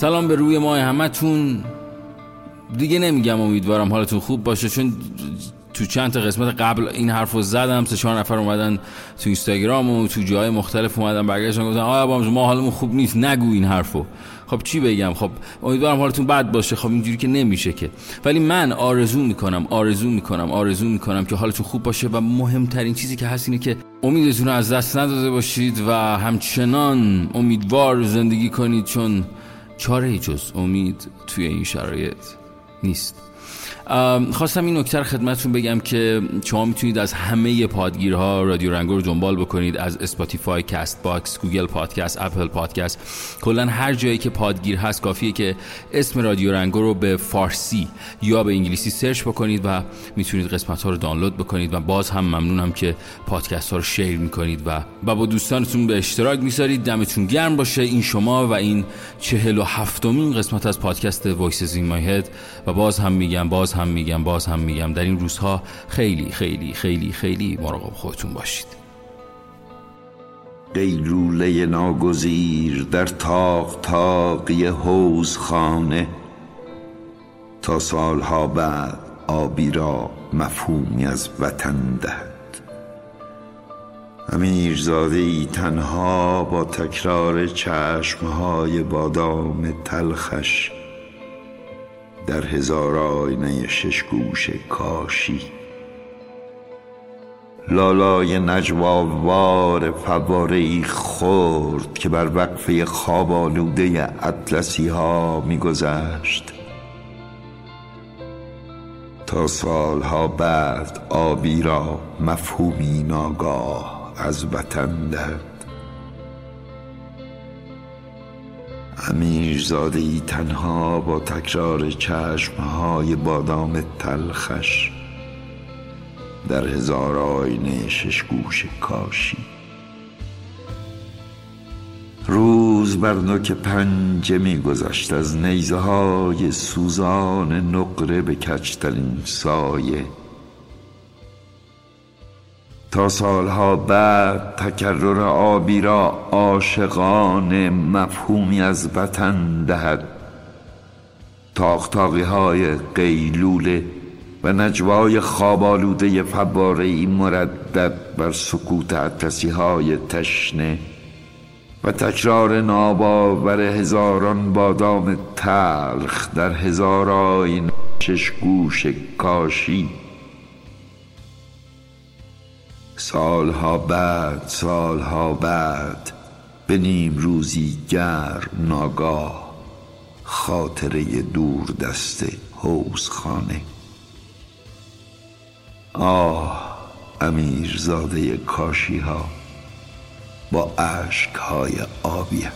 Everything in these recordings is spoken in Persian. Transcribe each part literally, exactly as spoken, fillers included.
سلام به روی ماه همتون. دیگه نمیگم امیدوارم حالتون خوب باشه، چون تو چند تا قسمت قبل این حرفو زدم، سه چهار نفر اومدن تو اینستاگرام و تو جاهای مختلف اومدن برگشتن گفتن آ بابا ما حالمون خوب نیست، نگو این حرفو. خب چی بگم؟ خب امیدوارم حالتون بد باشه. خب اینجوری که نمیشه که، ولی من آرزو میکنم آرزو میکنم آرزو میکنم که حالتون خوب باشه و مهمترین چیزی که هست اینه که امیدتون رو از دست نداده باشید و همچنان امیدوار زندگی کنید، چون چاره جز امید توی این شرایط نیست. خواستم این نکته رو خدمتتون بگم که شما میتونید از همه پادگیرها رادیو رنگو رو دنبال بکنید، از اسپاتیفای، کست باکس، گوگل پادکست، اپل پادکست، کلا هر جایی که پادگیر هست کافیه که اسم رادیو رنگو رو به فارسی یا به انگلیسی سرچ بکنید و میتونید قسمت ها رو دانلود بکنید. و باز هم ممنونم که پادکست ها رو شیر میکنید و و با دوستانتون به اشتراک میذارید. دمتون گرم باشه. این شما و این چهل و هفتمین قسمت از پادکست Voices In My Head. و باز هم میگم باز هم میگم باز هم میگم در این روزها خیلی خیلی خیلی خیلی مراقب خودتون باشید. قیلوله ناگزیر در تاق تاقی حوض خانه، تا سالها بعد آبی را مفهومی از وطن دهد. امیرزاده ای تنها با تکرار چشمهای بادام تلخش در هزار آینه شش گوش کاشی، لالای نجوابوار فواره‌ای خورد که بر وقفه خواب آلوده اطلسی ها می گذشت. تا سالها بعد آبی را مفهومی ناگاه از وطن دهد. امیرزاده ای تنها با تکرار چشمهای بادام تلخش در هزار آینه شش گوش کاشی، روز بر نوک پنجه می گذشت از نیزه های سوزان نقره به کجترین سایه. تا سالها بعد تکرر آبی را عاشقان مفهومی از وطن دهد. تاقتاقی های قیلوله و نجوای خوابالوده فواره‌ای مردد بر سکوت اطلسی های تشنه و تکرار ناباور هزاران بادام تلخ در هزار آینه شش گوش کاشی، سالها بعد سالها بعد به نیم روزی گرم ناگاه خاطره دور دست حوض خانه. آه امیرزاده کاشی ها با اشک های آبیه.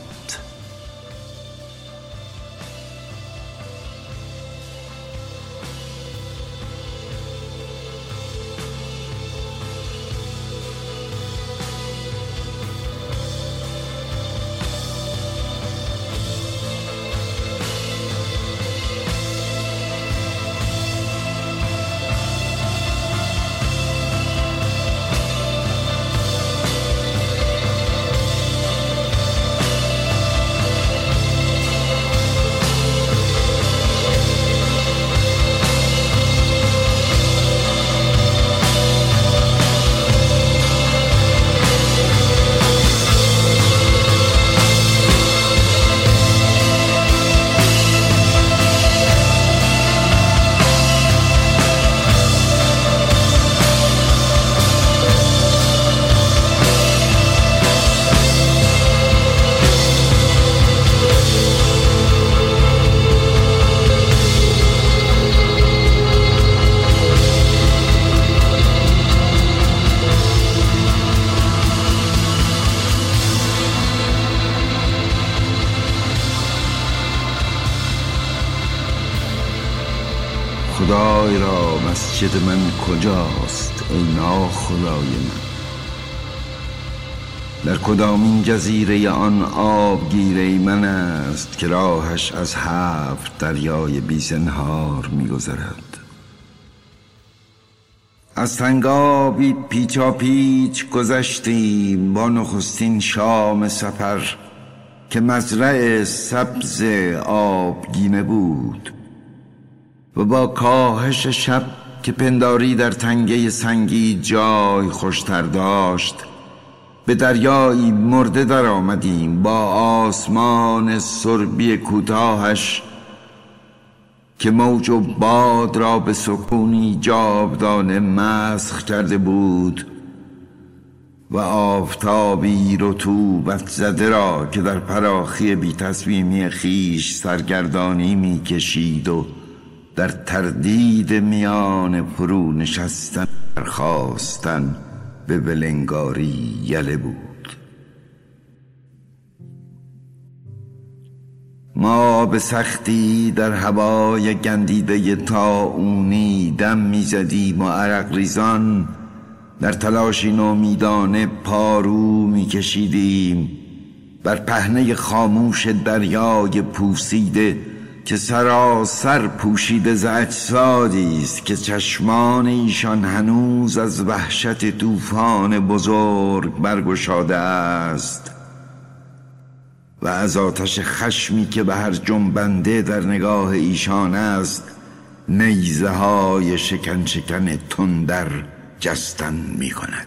خدای را مسجد من کجاست ای ناخدای من؟ در کدامین جزیره آن آبگیره من است که راهش از هفت دریای بیزنهار می گذرد؟ از تنگابی پیچا پیچ گذشتیم با نخستین شام سفر که مزرع سبز آبگینه بود و با کاهش شب که پنداری در تنگه سنگی جای خوشتر داشت به دریایی مرده در آمدیم با آسمان سربی کوتاهش که موج و باد را به سکونی جاودانه مسخ کرده بود و آفتابی رطوبت زده را که در پراخی بی تصمیمی خیش سرگردانی می کشید و در تردید میان فرو نشستن برخاستن به بلنگاری یله بود. ما به سختی در هوای گندیده طاعونی دم می زدیم و عرق ریزان در تلاشی نومیدانه پارو می کشیدیم بر پهنه خاموش دریای پوسیده که سراسر پوشیده ز اجسادی است که چشمان ایشان هنوز از وحشت طوفان بزرگ برگشاده است و از آتش خشمی که به هر جنبنده در نگاه ایشان است نیزه های شکن شکن تندر جستن می کند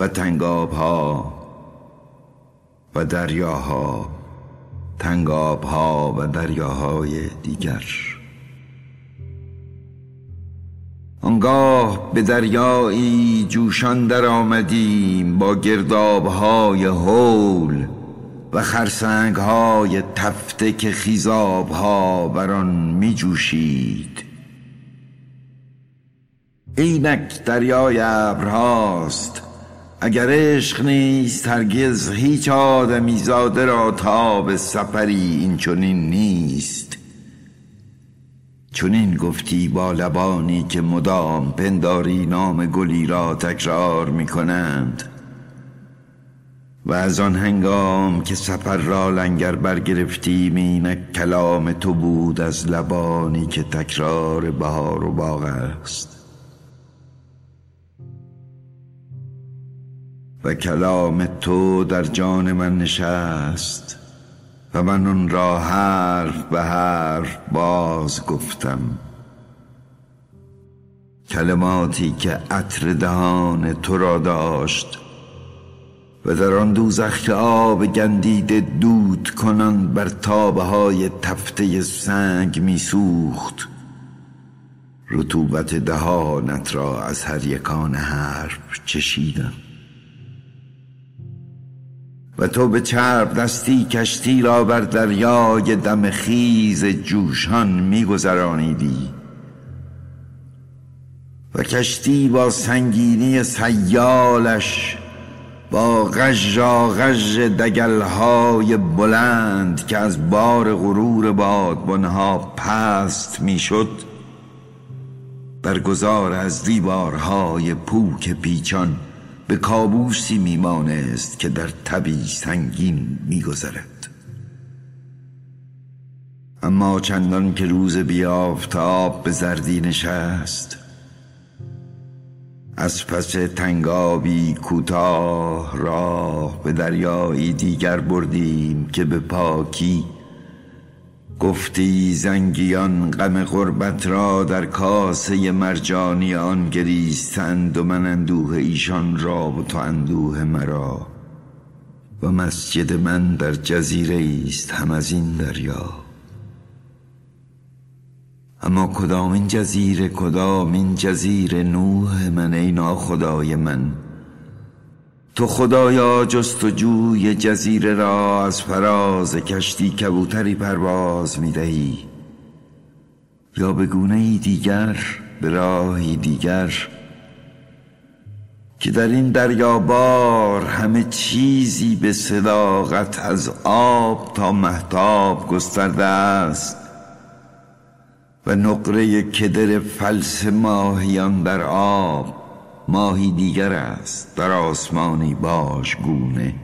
و تنگاب ها و دریاها، تنگاب ها و دریاهای دیگر. آنگاه به دریایی جوشان در آمدیم با گرداب های هول و خرسنگ های تفته که خیزاب ها بران می جوشید. اینک دریای ابرهاست، اگر عشق نیست هرگز هیچ آدمی زاده را تاب سفری این چنین نیست. چنین گفتی با لبانی که مدام پنداری نام گلی را تکرار می کنند و از آن هنگام که سفر را لنگر برگرفتیم اینک کلام تو بود از لبانی که تکرار بهار و باغ است و کلام تو در جان من نشست و من اون را حرف به حرف باز گفتم، کلماتی که عطر دهان تو را داشت و در آن دوزخ که آب گندیده دود کنان بر تابه های تفته سنگ می سوخت رطوبت دهانت را از هر یکان حرف چشیدم و تو به چرب دستی کشتی را بر دریای دم خیز جوشان می گذرانیدی و کشتی با سنگینی سیالش با غژاغژ دگلهای بلند که از بار غرور بادبانها پست می شد برگزار از دیوارهای پوک پیچان به کابوسی میمانست که در تبی سنگین میگذرد. اما چندان که روز بی آفتاب به زردی نشست از پس تنگابی کوتاه راه به دریایی دیگر بردیم که به پاکی گفتی زنگیان غم غربت را در کاسه مرجانی آن گریستند و من اندوه ایشان را و تو اندوه مرا و مسجد من در جزیره است هم از این دریا. اما کدام این جزیره، کدام این جزیره نوح من ای ناخدای من؟ تو خدایا جستجوی جزیره را از فراز کشتی کبوتری پرواز می دهی یا به گونه‌ای دیگر به راهی دیگر که در این دریابار همه چیزی به صداقت از آب تا مهتاب گسترده است و نقره کدر فلس ماهیان در آب ماهی دیگر است در آسمانی باشگونه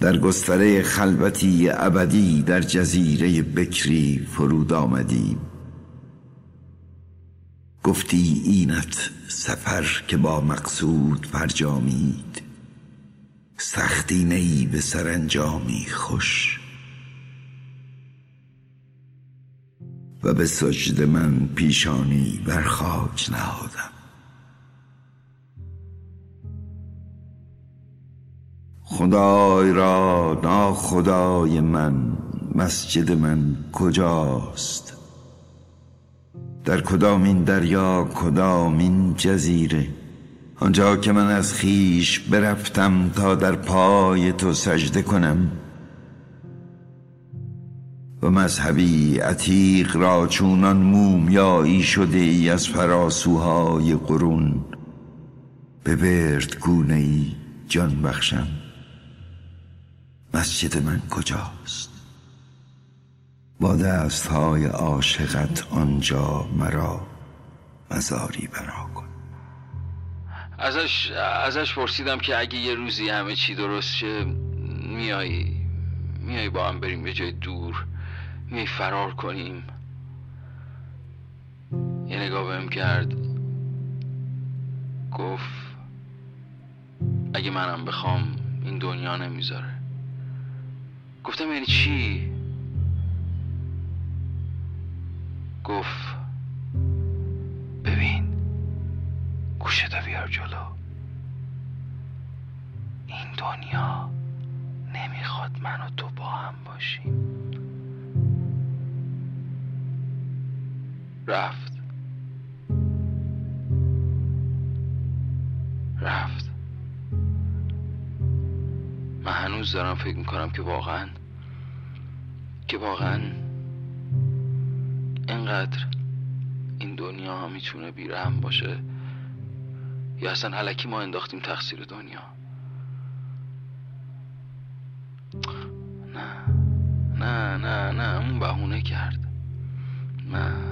در گستره خلوتی ابدی در جزیره بکری فرود آمدیم. گفتی اینت سفر که با مقصود فرجامید، سختی نی به سرانجامی خوش. و به سجده من پیشانی بر خاک نهادم. خدای را ناخدای من، مسجد من کجاست؟ در کدام این دریا، کدام این جزیره؟ آنجا که من از خیش برفتم تا در پای تو سجده کنم. و مذهبی عتیق را چونان مومیایی شده ای از فراسوهای قرون، به بردگونه ای جان بخشم. مسجد من کجاست؟ با دستهای عاشقت آنجا مرا مزاری برا کن. ازش ازش پرسیدم که اگه یه روزی همه چی درست شه، میایی میایی با هم بریم به جای دور، میایی فرار کنیم. یه نگاه بهم کرد، گفت اگه منم بخوام این دنیا نمیذاره. گفتم یعنی چی؟ گفت ببین، گوشتو بیار جلو، این دنیا نمیخواد من و تو با هم باشیم. رفت رفت من هنوز دارم فکر میکنم که واقعا که واقعا اینقدر این دنیا ها میتونه بیرحم باشه، یا اصلا هلکی ما انداختیم تقصیر دنیا. نه نه نه نه اون بهونه کرد. نه